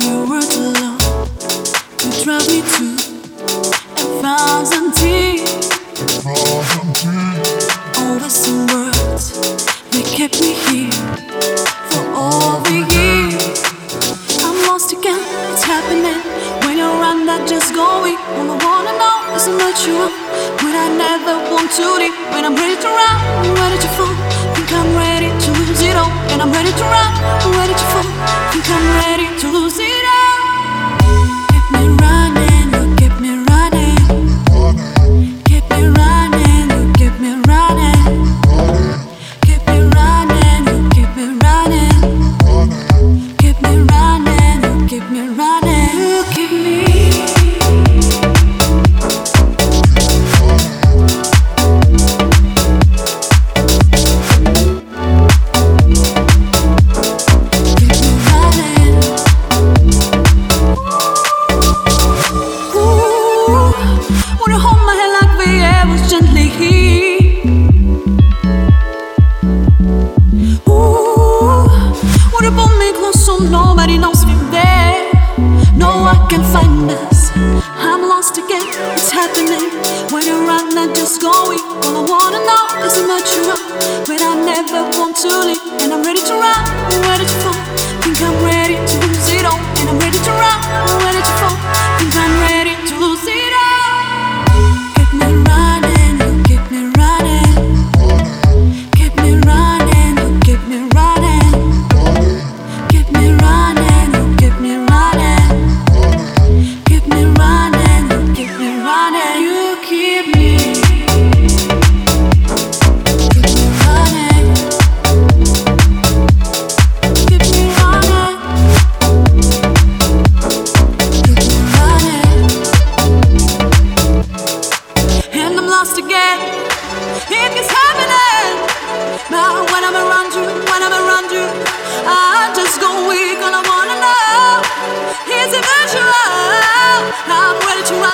Your words alone can drive me to a thousand tears. All the same words that kept me here for all the years. I'm lost again, it's happening. When you're around, I just go weak. All I wanna know is I'm not sure when I never want to leave. When I'm ready to run, I'm ready to fall. Think I'm ready to lose it all. And I'm ready to run, I'm ready to fall. Think I'm ready to lose it all. Nobody knows me there. No, I can find us. I'm lost again, it's happening. When you're around, I'm just going. All I wanna know is how much you want. But I never want to leave. And I'm ready to run, I'm ready to fall. Think I'm ready to lose it all. And I'm ready to run, I'm ready to fall. Think I'm ready to lose it all.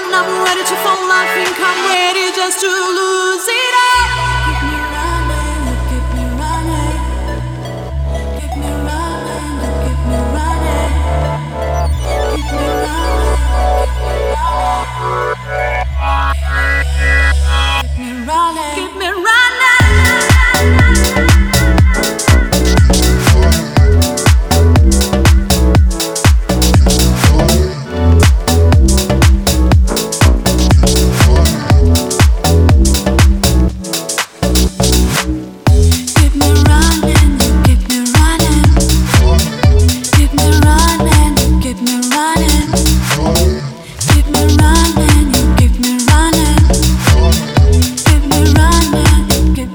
I'm ready to fall, I think I'm ready just to lose it all. Keep me running, keep me running. Keep me running, keep me running. Keep me running, keep me running. Keep me running, keep me running. Keep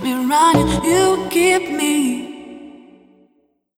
me running, you keep me.